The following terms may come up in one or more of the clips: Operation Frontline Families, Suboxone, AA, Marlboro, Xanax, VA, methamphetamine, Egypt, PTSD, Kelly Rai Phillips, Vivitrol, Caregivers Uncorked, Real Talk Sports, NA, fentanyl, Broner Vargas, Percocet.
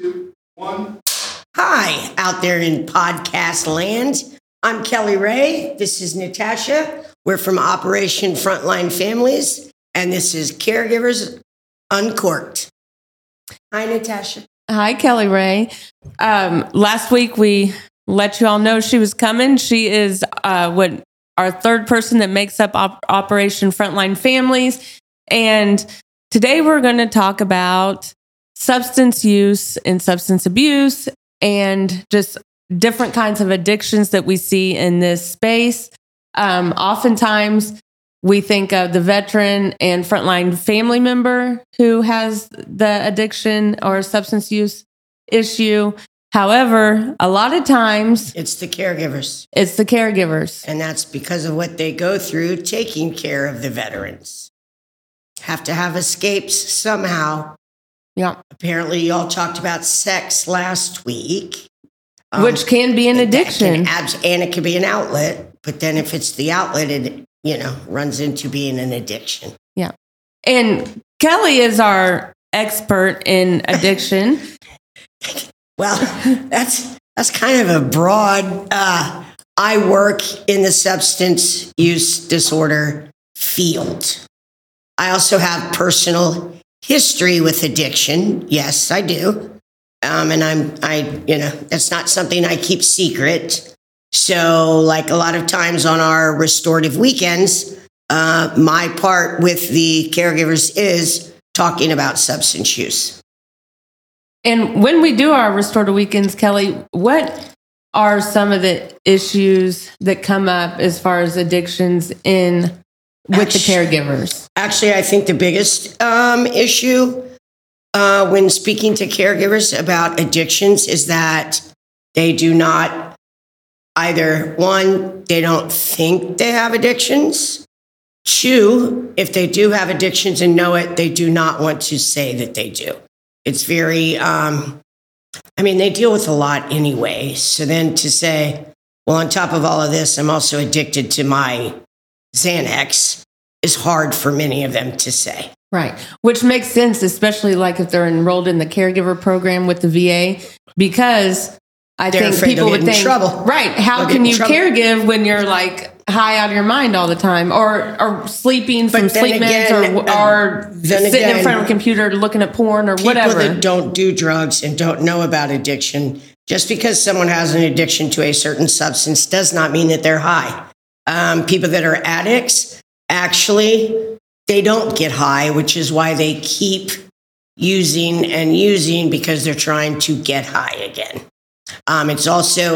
Two, one. Hi, out there in podcast land. I'm Kelly Rai. This is Natasha. We're from Operation Frontline Families, and this is Caregivers Uncorked. Hi, Natasha. Hi, Kelly Rai. Last week, we let you all know she was coming. She is our third person that makes up Operation Frontline Families. And today we're going to talk about substance use and substance abuse and just different kinds of addictions that we see in this space. Oftentimes, we think of the veteran and frontline family member who has the addiction or substance use issue. However, a lot of times it's the caregivers. And that's because of what they go through taking care of the veterans. Have to have escapes somehow. Yeah. Apparently, y'all talked about sex last week. Which can be an addiction. And it can be an outlet. But then if it's the outlet, it, runs into being an addiction. Yeah. And Kelly is our expert in addiction. Well, that's kind of a broad, I work in the substance use disorder field. I also have personal history with addiction. Yes, I do. And that's not something I keep secret. So like a lot of times on our restorative weekends, my part with the caregivers is talking about substance use. And when we do our restorative weekends, Kelly, what are some of the issues that come up as far as addictions with the caregivers? Actually, I think the biggest issue when speaking to caregivers about addictions is that they do not either, one, they don't think they have addictions. Two, if they do have addictions and know it, they do not want to say that they do. It's very, they deal with a lot anyway. So then to say, well, on top of all of this, I'm also addicted to my Xanax is hard for many of them to say. Right. Which makes sense, especially like if they're enrolled in the caregiver program with the VA, because I think people would think, trouble. Right. How can you caregive when you're like high out of your mind all the time or sleeping from sleep meds or sitting in front of a computer looking at porn or whatever. People that don't do drugs and don't know about addiction, just because someone has an addiction to a certain substance does not mean that they're high. People that are addicts, actually, they don't get high, which is why they keep using because they're trying to get high again. It's also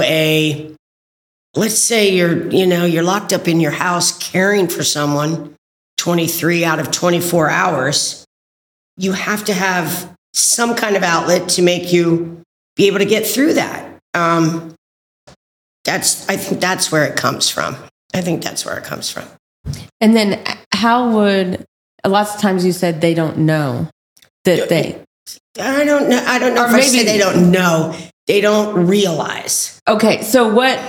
let's say you're locked up in your house caring for someone 23 out of 24 hours. You have to have some kind of outlet to make you be able to get through that. I think that's where it comes from. I think that's where it comes from. And then lots of times you said they don't know that they. I don't know. I don't know if I say they don't know. They don't realize. Okay. So what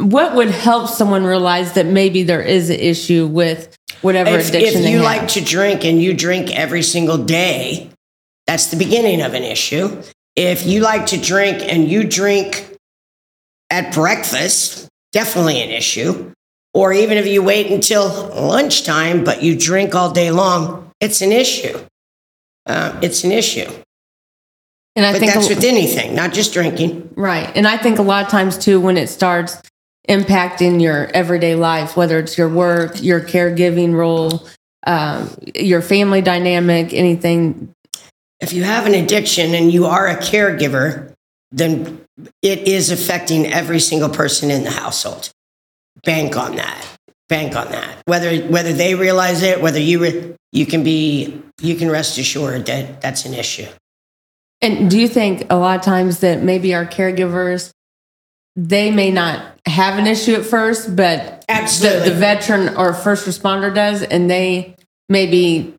would help someone realize that maybe there is an issue with whatever addiction they have? If you like to drink and you drink every single day, that's the beginning of an issue. If you like to drink and you drink at breakfast, definitely an issue. Or even if you wait until lunchtime, but you drink all day long, it's an issue. And I think that's with anything, not just drinking. Right. And I think a lot of times, too, when it starts impacting your everyday life, whether it's your work, your caregiving role, your family dynamic, anything. If you have an addiction and you are a caregiver, then it is affecting every single person in the household. Bank on that. Whether they realize it, whether you can rest assured that that's an issue. And do you think a lot of times that maybe our caregivers, they may not have an issue at first, but the veteran or first responder does, and they maybe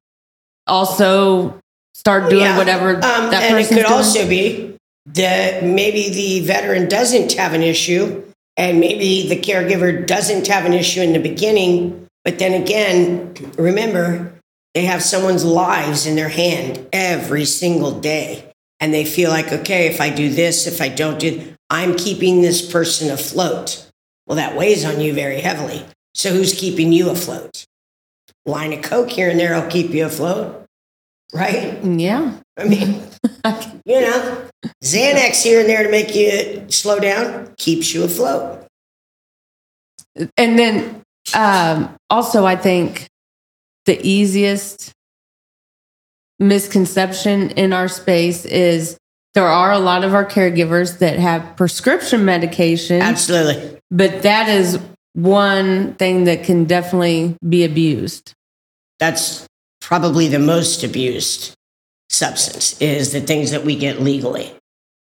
also start doing whatever that person's doing? And it could also be that maybe the veteran doesn't have an issue, and maybe the caregiver doesn't have an issue in the beginning, but then again, remember, they have someone's lives in their hand every single day. and they feel like, okay, if I do this, if I don't do, I'm keeping this person afloat. Well, that weighs on you very heavily. So who's keeping you afloat? Line of coke here and there will keep you afloat, right? Yeah. I mean, you know, Xanax here and there to make you slow down keeps you afloat. And then also, I think the easiest misconception in our space is there are a lot of our caregivers that have prescription medication. Absolutely. But that is one thing that can definitely be abused. That's probably the most abused substance is the things that we get legally.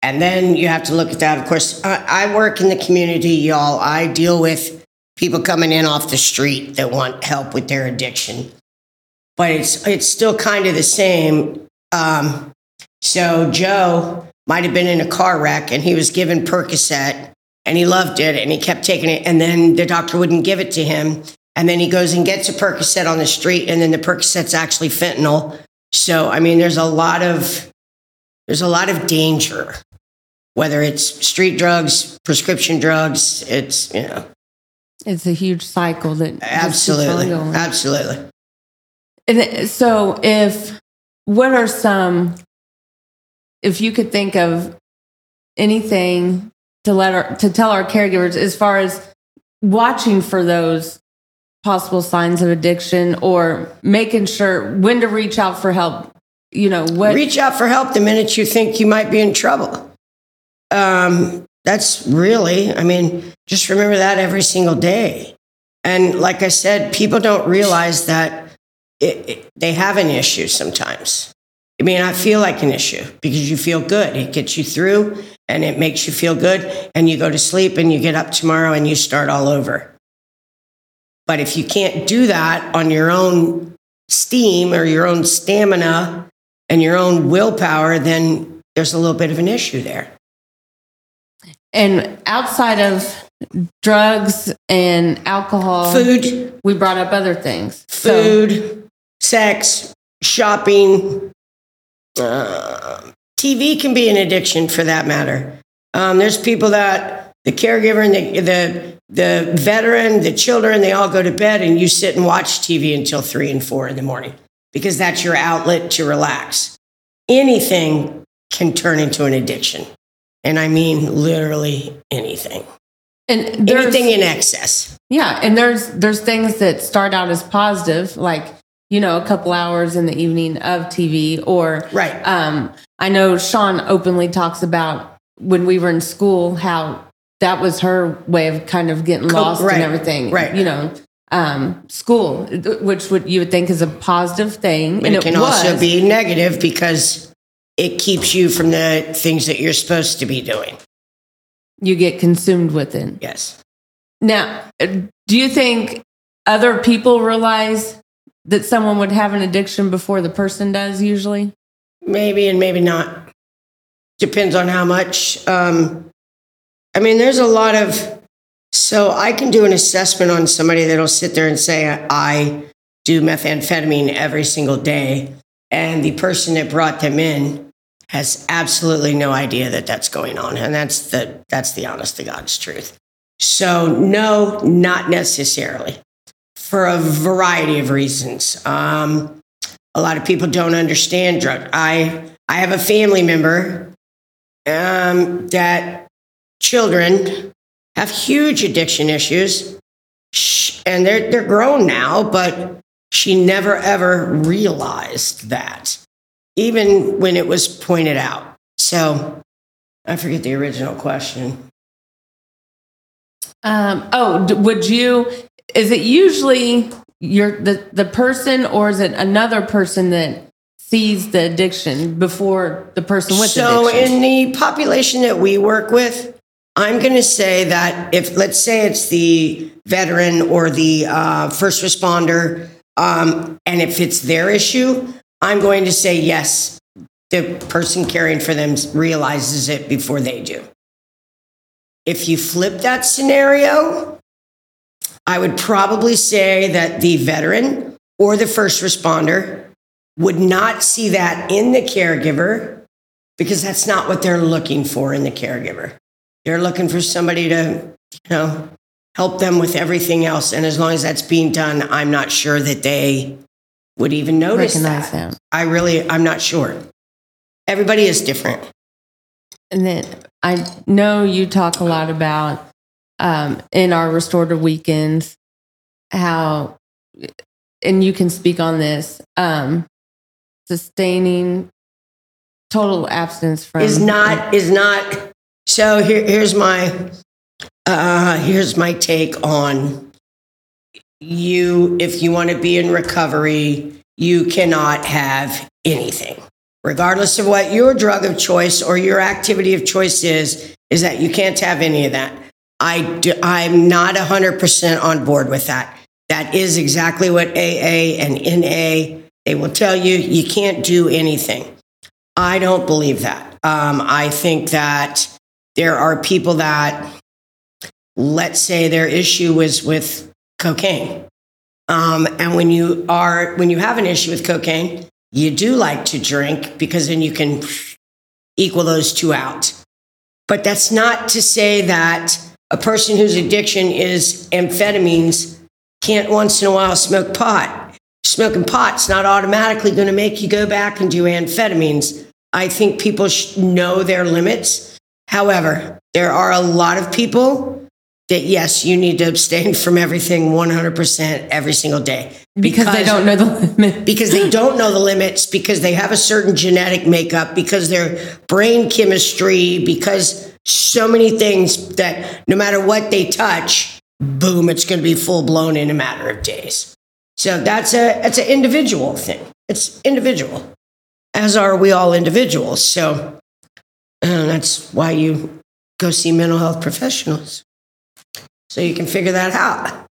And then you have to look at that. Of course, I work in the community, y'all. I deal with people coming in off the street that want help with their addiction. But it's still kind of the same. So Joe might have been in a car wreck and he was given Percocet and he loved it and he kept taking it. And then the doctor wouldn't give it to him. And then he goes and gets a Percocet on the street. And then the Percocet's actually fentanyl. So, I mean, there's a lot of danger, whether it's street drugs, prescription drugs, it's, you know. It's a huge cycle that. Absolutely. Absolutely. And so if you could think of anything to tell our caregivers as far as watching for those possible signs of addiction or making sure when to reach out for help, you know, what? Reach out for help the minute you think you might be in trouble. That's really, I mean, just remember that every single day. And like I said, people don't realize that they have an issue sometimes. It may not feel like an issue because you feel good. It gets you through and it makes you feel good. And you go to sleep and you get up tomorrow and you start all over. But if you can't do that on your own steam or your own stamina and your own willpower, then there's a little bit of an issue there. And outside of drugs and alcohol, food, we brought up other things. Food, sex, shopping. TV can be an addiction for that matter. There's people that the caregiver and the veteran, the children, they all go to bed and you sit and watch TV until 3 and 4 in the morning because that's your outlet to relax. Anything can turn into an addiction. And I mean, literally anything. And anything in excess. Yeah. And there's things that start out as positive, like, you know, a couple hours in the evening of TV or right. I know Sean openly talks about when we were in school, how that was her way of kind of getting lost right. And everything, right. You know, school, which would you would think is a positive thing. But and it can also be negative because it keeps you from the things that you're supposed to be doing. You get consumed with it. Yes. Now, do you think other people realize that someone would have an addiction before the person does usually? Maybe and maybe not. Depends on how much. I mean, there's a lot of... So I can do an assessment on somebody that'll sit there and say, I do methamphetamine every single day. And the person that brought them in has absolutely no idea that that's going on. And that's the honest to God's truth. So no, not necessarily. For a variety of reasons. A lot of people don't understand drugs. I have a family member that children have huge addiction issues. And they're grown now, but she never, ever realized that, even when it was pointed out. So I forget the original question. Would you... Is it usually the person or is it another person that sees the addiction before the person with the addiction? So in the population that we work with, I'm going to say that if, let's say it's the veteran or the first responder, and if it's their issue, I'm going to say, yes, the person caring for them realizes it before they do. If you flip that scenario... I would probably say that the veteran or the first responder would not see that in the caregiver because that's not what they're looking for in the caregiver. They're looking for somebody to, you know, help them with everything else. And as long as that's being done, I'm not sure that they would even notice that. Them. I'm not sure. Everybody is different. And then I know you talk a lot about in our restorative weekends, how, and you can speak on this, sustaining total abstinence from is not. So here's my take on you. If you want to be in recovery, you cannot have anything, regardless of what your drug of choice or your activity of choice is that you can't have any of that. I'm not 100% on board with that. That is exactly what AA and NA, they will tell you, you can't do anything. I don't believe that. I think that there are people that, let's say their issue was with cocaine. And when you have an issue with cocaine, you do like to drink because then you can equal those two out. But that's not to say that a person whose addiction is amphetamines can't once in a while smoke pot. Smoking pot's not automatically going to make you go back and do amphetamines. I think people know their limits. However, there are a lot of people that, yes, you need to abstain from everything 100% every single day. Because they don't know the limits. Because they don't know the limits, because they have a certain genetic makeup, because their brain chemistry, because so many things that no matter what they touch, boom, it's going to be full blown in a matter of days. So that's an individual thing. It's individual, as are we all individuals. So that's why you go see mental health professionals, so you can figure that out.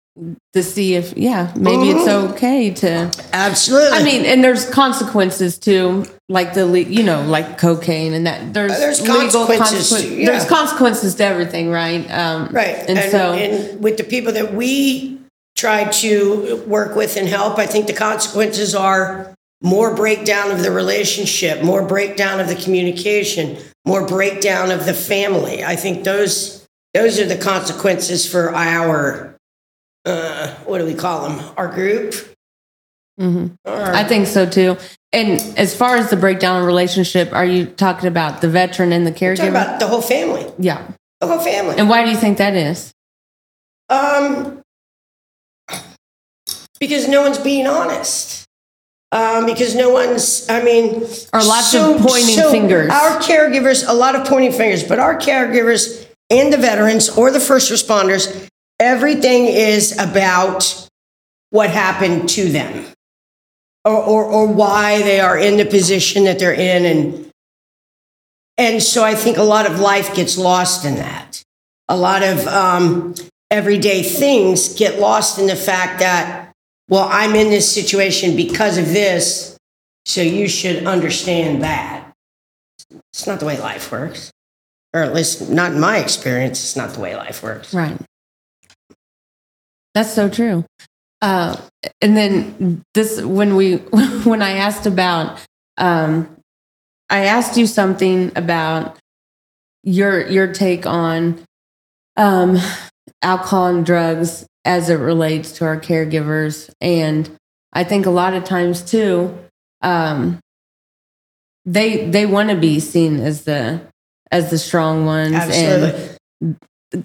To see if, yeah, maybe it's okay to. Absolutely. I mean, and there's consequences too, like like cocaine and that. There's legal consequences. Yeah. There's consequences to everything, right? Right. And with the people that we try to work with and help, I think the consequences are more breakdown of the relationship, more breakdown of the communication, more breakdown of the family. I think those are the consequences for our. What do we call them? Our group? Mm-hmm. I think so too. And as far as the breakdown of relationship, are you talking about the veteran and the caregiver? I'm talking about the whole family. Yeah. The whole family. And why do you think that is? Because no one's being honest. Because no one's, I mean. Or lots of pointing fingers. Our caregivers, a lot of pointing fingers, but our caregivers and the veterans or the first responders, everything is about what happened to them or why they are in the position that they're in. And so I think a lot of life gets lost in that. A lot of everyday things get lost in the fact that, well, I'm in this situation because of this, so you should understand that. It's not the way life works, or at least not in my experience. It's not the way life works. Right. That's so true. And then this, when I asked about, I asked you something about your take on alcohol and drugs as it relates to our caregivers. And I think a lot of times too, they want to be seen as the strong ones. Absolutely. And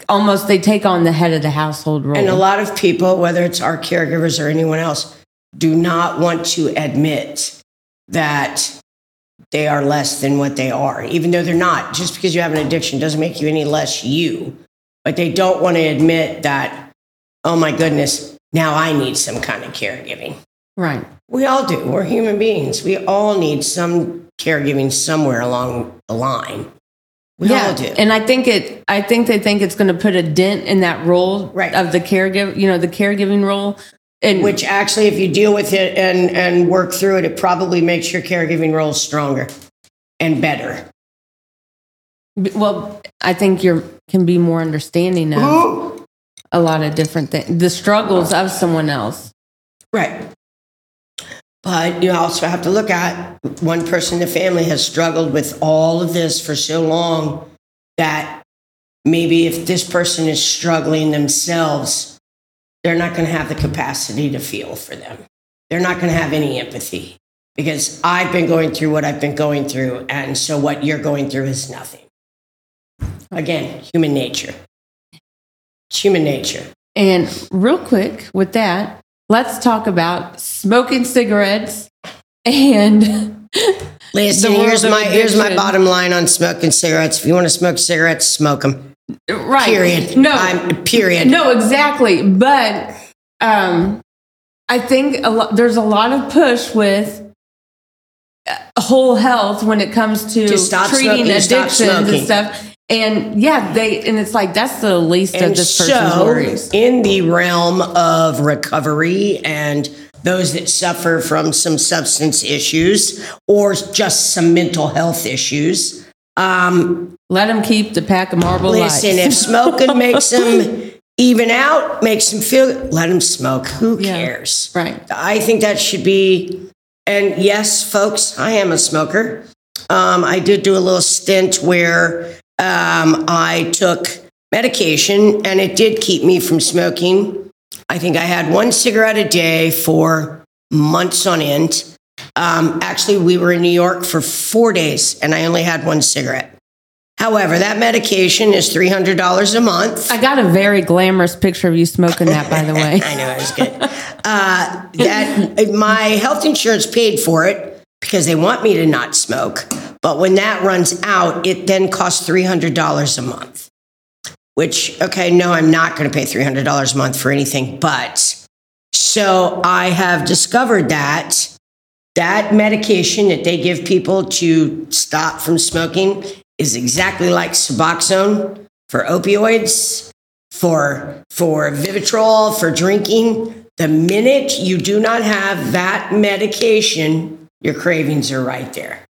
almost they take on the head of the household role. And a lot of people, whether it's our caregivers or anyone else, do not want to admit that they are less than what they are, even though they're not. Just because you have an addiction doesn't make you any less you. But they don't want to admit that, oh my goodness, now I need some kind of caregiving. Right. We all do. We're human beings. We all need some caregiving somewhere along the line. We all do. And I think they think it's going to put a dent in that role of the caregiver, the caregiving role. And which actually, if you deal with it and work through it, it probably makes your caregiving role stronger and better. Well, I think you can be more understanding of a lot of different things, the struggles of someone else. Right. But you also have to look at one person in the family has struggled with all of this for so long that maybe if this person is struggling themselves, they're not going to have the capacity to feel for them. They're not going to have any empathy because I've been going through what I've been going through. And so what you're going through is nothing. Again, human nature. It's human nature. And real quick with that, let's talk about smoking cigarettes and listen, here's my bottom line on smoking cigarettes. If you want to smoke cigarettes, smoke them. Right. Period. No. Period. No, exactly. But I think there's a lot of push with whole health when it comes to treating addictions and stuff. And yeah, it's like, that's the least of this person's worries. In the realm of recovery and those that suffer from some substance issues or just some mental health issues. Let them keep the pack of Marlboro lights. Listen, if smoking makes them even out, makes them feel, let them smoke. Who cares? Right. I think that should be, and yes, folks, I am a smoker. I did do a little stint where I took medication and it did keep me from smoking. I think I had one cigarette a day for months on end. Actually, we were in New York for 4 days and I only had one cigarette. However, that medication is $300 a month. I got a very glamorous picture of you smoking that, by the way. I know, it was good. That my health insurance paid for it because they want me to not smoke. But when that runs out, it then costs $300 a month, which, okay, no, I'm not going to pay $300 a month for anything. But so I have discovered that that medication that they give people to stop from smoking is exactly like Suboxone for opioids, for Vivitrol, for drinking. The minute you do not have that medication, your cravings are right there.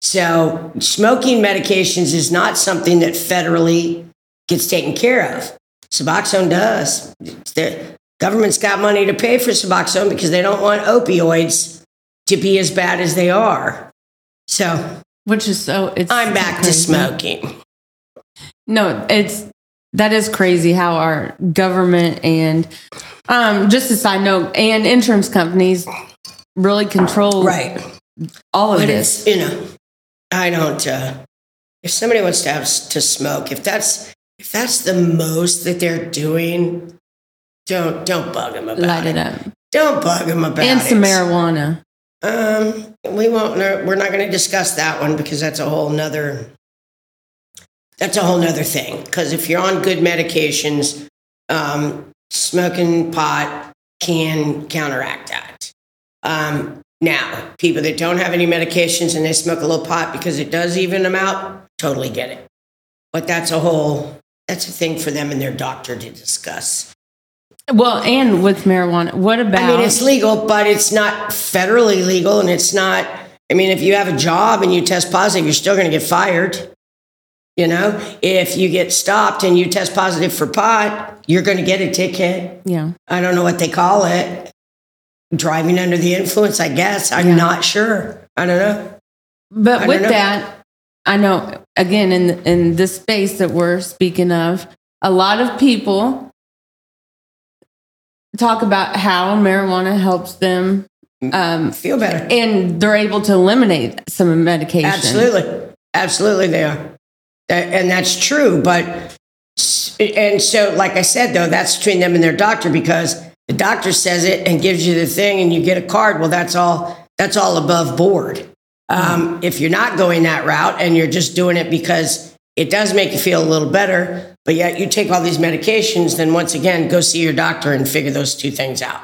So smoking medications is not something that federally gets taken care of. Suboxone does. The government's got money to pay for Suboxone because they don't want opioids to be as bad as they are. So, I'm back to smoking. No, that is crazy how our government and just a side note and insurance companies really control all of this. You know. I don't, if somebody wants to have to smoke, if that's the most that they're doing, don't bug them about it. Light it up. Don't bug them about it. And some marijuana. We're not going to discuss that one because that's a whole nother thing. Cause if you're on good medications, smoking pot can counteract that. Now, people that don't have any medications and they smoke a little pot because it does even them out, totally get it. But that's a thing for them and their doctor to discuss. Well, and with marijuana, what about? I mean, it's legal, but it's not federally legal. And it's not, I mean, if you have a job and you test positive, you're still going to get fired. You know, if you get stopped and you test positive for pot, you're going to get a ticket. Yeah. I don't know what they call it. Driving under the influence, I guess. I'm not sure. I don't know. But with that, I know, again, in this space that we're speaking of, a lot of people talk about how marijuana helps them feel better. And they're able to eliminate some medication. Absolutely. Absolutely, they are. And that's true. But, and so, like I said, though, that's between them and their doctor because the doctor says it and gives you the thing and you get a card. Well, that's all above board. If you're not going that route and you're just doing it because it does make you feel a little better, but yet you take all these medications, then once again, go see your doctor and figure those two things out.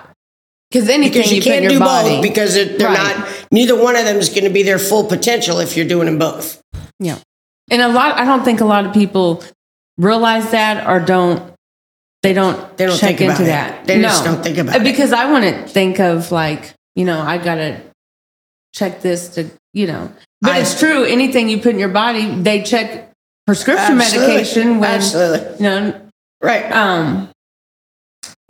Because you can't do both because they're not, neither one of them is going to be their full potential if you're doing them both. Yeah. And I don't think a lot of people realize that or don't. They don't check into that. They just don't think about it. Because I wouldn't think of like, you know, I got to check this to, you know. But it's true. Anything you put in your body, they check prescription medication. Absolutely. You know, right.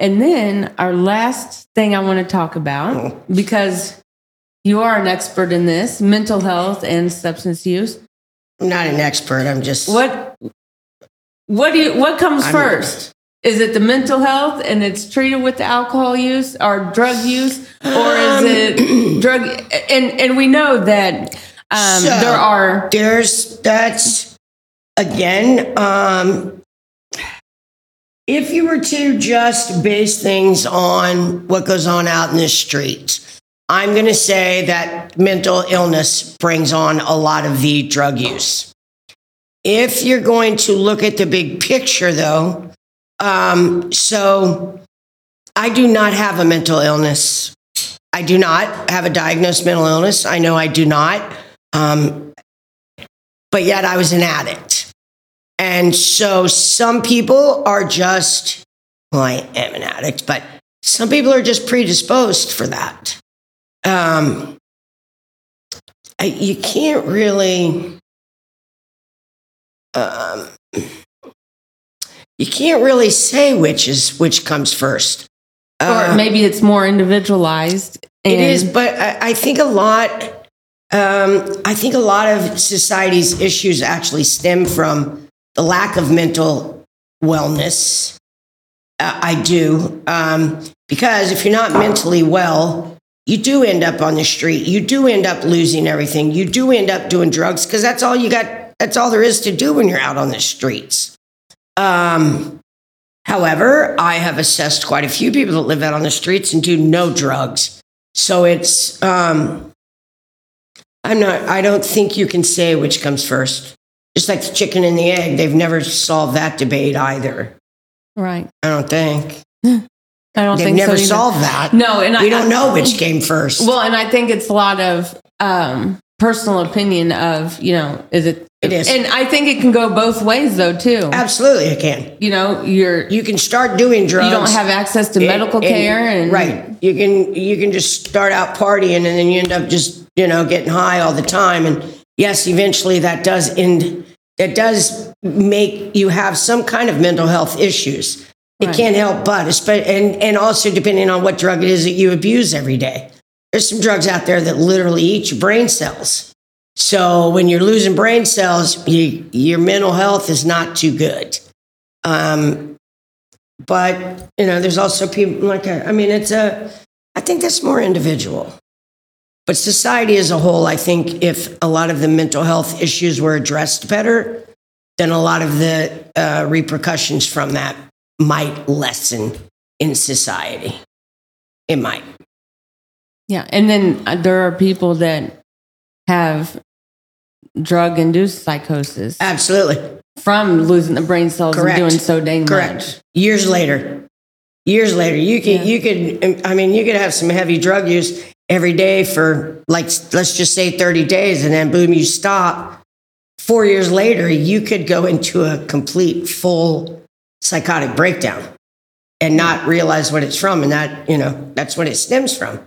And then our last thing I want to talk about, because you are an expert in this, mental health and substance use. I'm not an expert. I'm just... What comes first? Is it the mental health and it's treated with alcohol use or drug use, or is it drug? And we know that if you were to just base things on what goes on out in the streets, I'm going to say that mental illness brings on a lot of the drug use. If you're going to look at the big picture, though, so I do not have a mental illness. I do not have a diagnosed mental illness. I know I do not. But yet I was an addict. And so some people are just, well, I am an addict, but some people are just predisposed for that. You can't really... you can't really say which comes first. Or maybe it's more individualized. It is, but I think a lot of society's issues actually stem from the lack of mental wellness. Because if you're not mentally well, you do end up on the street. You do end up losing everything. You do end up doing drugs because that's all you got. That's all there is to do when you're out on the streets. However, I have assessed quite a few people that live out on the streets and do no drugs. So it's, I don't think you can say which comes first. Just like the chicken and the egg, they've never solved that debate either. Right. I don't think. They've never solved that. No, and we don't know which came first. Well, and I think it's a lot of personal opinion of, is it? It is. And I think it can go both ways, though, too. Absolutely, it can. You can start doing drugs. You don't have access to medical care. Right. You can just start out partying, and then you end up just, getting high all the time. And yes, eventually that does end. That does make you have some kind of mental health issues. It right. can't help but. And also depending on what drug it is that you abuse every day. There's some drugs out there that literally eat your brain cells. So when you're losing brain cells, your mental health is not too good. But, there's also people I think that's more individual. But society as a whole, I think if a lot of the mental health issues were addressed better, then a lot of the repercussions from that might lessen in society. It might. Yeah. And then there are people that have drug-induced psychosis. Absolutely. From losing the brain cells and doing so dang much. Years later. You could have some heavy drug use every day for, let's just say 30 days, and then boom, you stop. 4 years later, you could go into a complete, full psychotic breakdown and not realize what it's from. And that, that's what it stems from.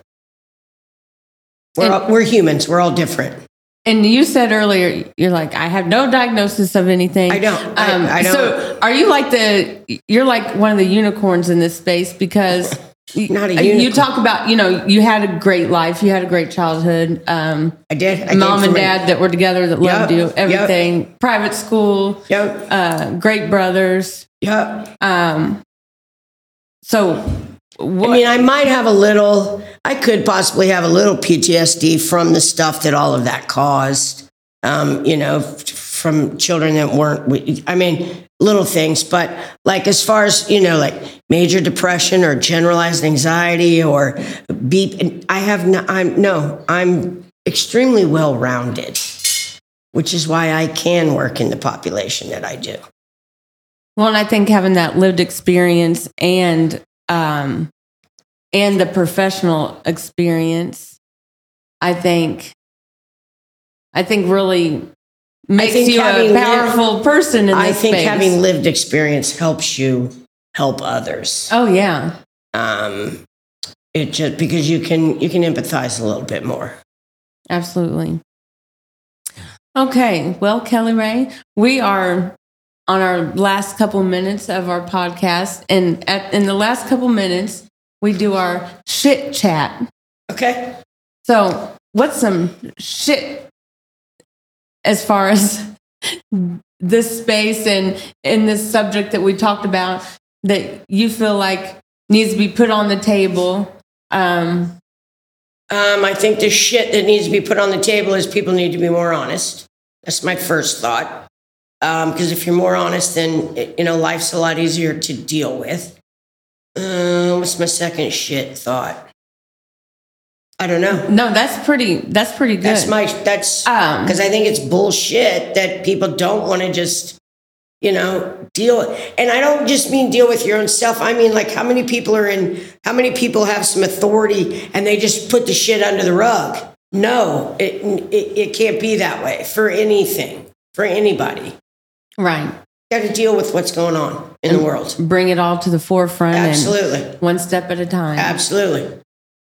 We're humans. We're all different. And you said earlier, you're like, I have no diagnosis of anything. I don't. I don't. So are you you're like one of the unicorns in this space because not a unicorn. You talk about, you had a great life. You had a great childhood. I did. Mom and dad that were together that loved you, everything. Yep. Private school. Yep. Great brothers. Yep. I could possibly have a little PTSD from the stuff that all of that caused, from children that weren't, little things. But as far as, major depression or generalized anxiety or I'm extremely well-rounded, which is why I can work in the population that I do. Well, and I think having that lived experience and the professional experience, I think really makes you a powerful person in this space. I think having lived experience helps you help others. Oh yeah. It just because you can empathize a little bit more. Absolutely. Okay, well, Kelly Rai, we are on our last couple minutes of our podcast. And in the last couple minutes, we do our shit chat. Okay. So what's some shit as far as this space and in this subject that we talked about that you feel like needs to be put on the table? I think the shit that needs to be put on the table is people need to be more honest. That's my first thought. Because if you're more honest, then, you know, life's a lot easier to deal with. What's my second shit thought? I don't know. No, that's pretty good. Because I think it's bullshit that people don't want to just, you know, deal. And I don't just mean deal with your own self. I mean, like, how many people have some authority and they just put the shit under the rug? No, it can't be that way for anything, for anybody. Right. Got to deal with what's going on in the world. Bring it all to the forefront. Absolutely. And one step at a time. Absolutely.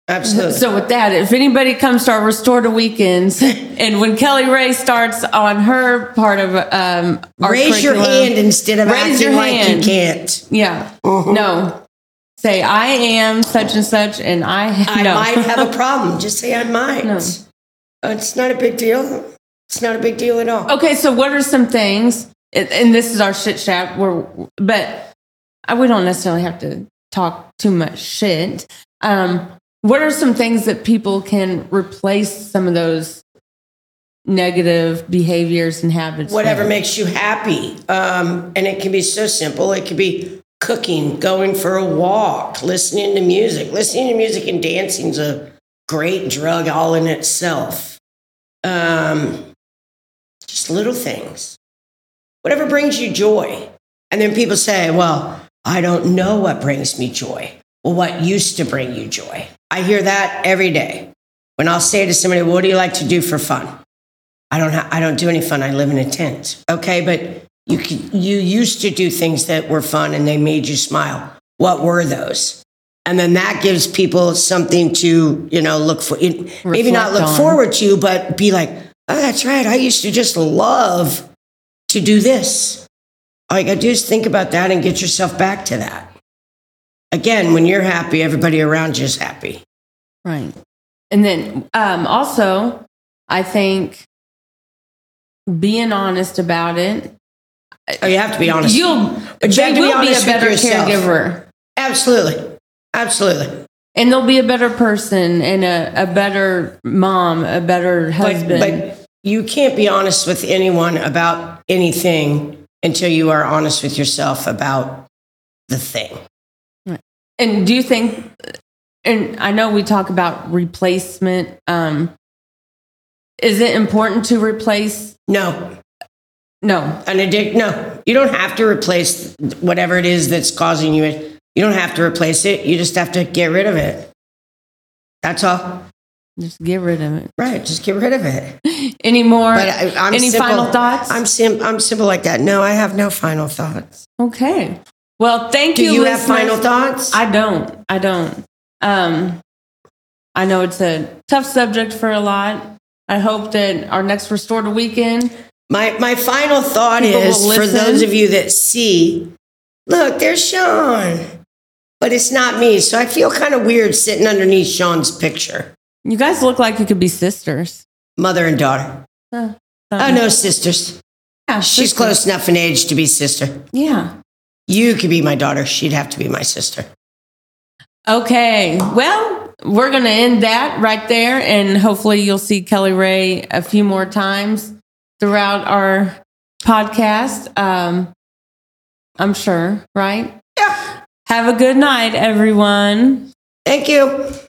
Absolutely. So with that, if anybody comes to our Restore to Weekends, and when Kelly Rai starts on her part of our raise your hand instead of acting like you can't. Yeah. Uh-huh. No. Say, I am such and such, and I might have a problem. Just say, I might. No. It's not a big deal. It's not a big deal at all. Okay, so what are some things, and this is our shit chat, but we don't necessarily have to talk too much shit. What are some things that people can replace some of those negative behaviors and habits? Whatever makes you happy. And it can be so simple. It could be cooking, going for a walk, listening to music. Listening to music and dancing is a great drug all in itself. Just little things. Whatever brings you joy. And then people say, well, I don't know what brings me joy. Well, what used to bring you joy? I hear that every day. When I'll say to somebody, what do you like to do for fun? I don't do any fun. I live in a tent. Okay, but you used to do things that were fun and they made you smile. What were those? And then that gives people something to, you know, look for. Maybe not look forward to, but be like, oh, that's right. I used to just love to do this. All you got to do is think about that and get yourself back to that. Again, when you're happy, everybody around you is happy. Right. And then also, I think being honest about it. Oh, you have to be honest. You will be a better caregiver. Absolutely. Absolutely. And they'll be a better person and a better mom, a better husband. But you can't be honest with anyone about anything until you are honest with yourself about the thing. And do you think, and I know we talk about replacement, is it important to replace? No. No. You don't have to replace whatever it is that's causing you it. You don't have to replace it. You just have to get rid of it. That's all. Just get rid of it. Right. Just get rid of it. Any more? Any simple, final thoughts? I'm simple like that. No, I have no final thoughts. Okay. Well, thank you. Do you have final thoughts? I don't. I know it's a tough subject for a lot. I hope that our next Restored Weekend. My final thought is for those of you that see, look, there's Sean, but it's not me. So I feel kind of weird sitting underneath Sean's picture. You guys look like you could be sisters. Mother and daughter. No, sisters. Yeah, she's sisters. Close enough in age to be sister. Yeah. You could be my daughter. She'd have to be my sister. Okay. Well, we're going to end that right there. And hopefully you'll see Kelly Rai a few more times throughout our podcast. I'm sure, right? Yeah. Have a good night, everyone. Thank you.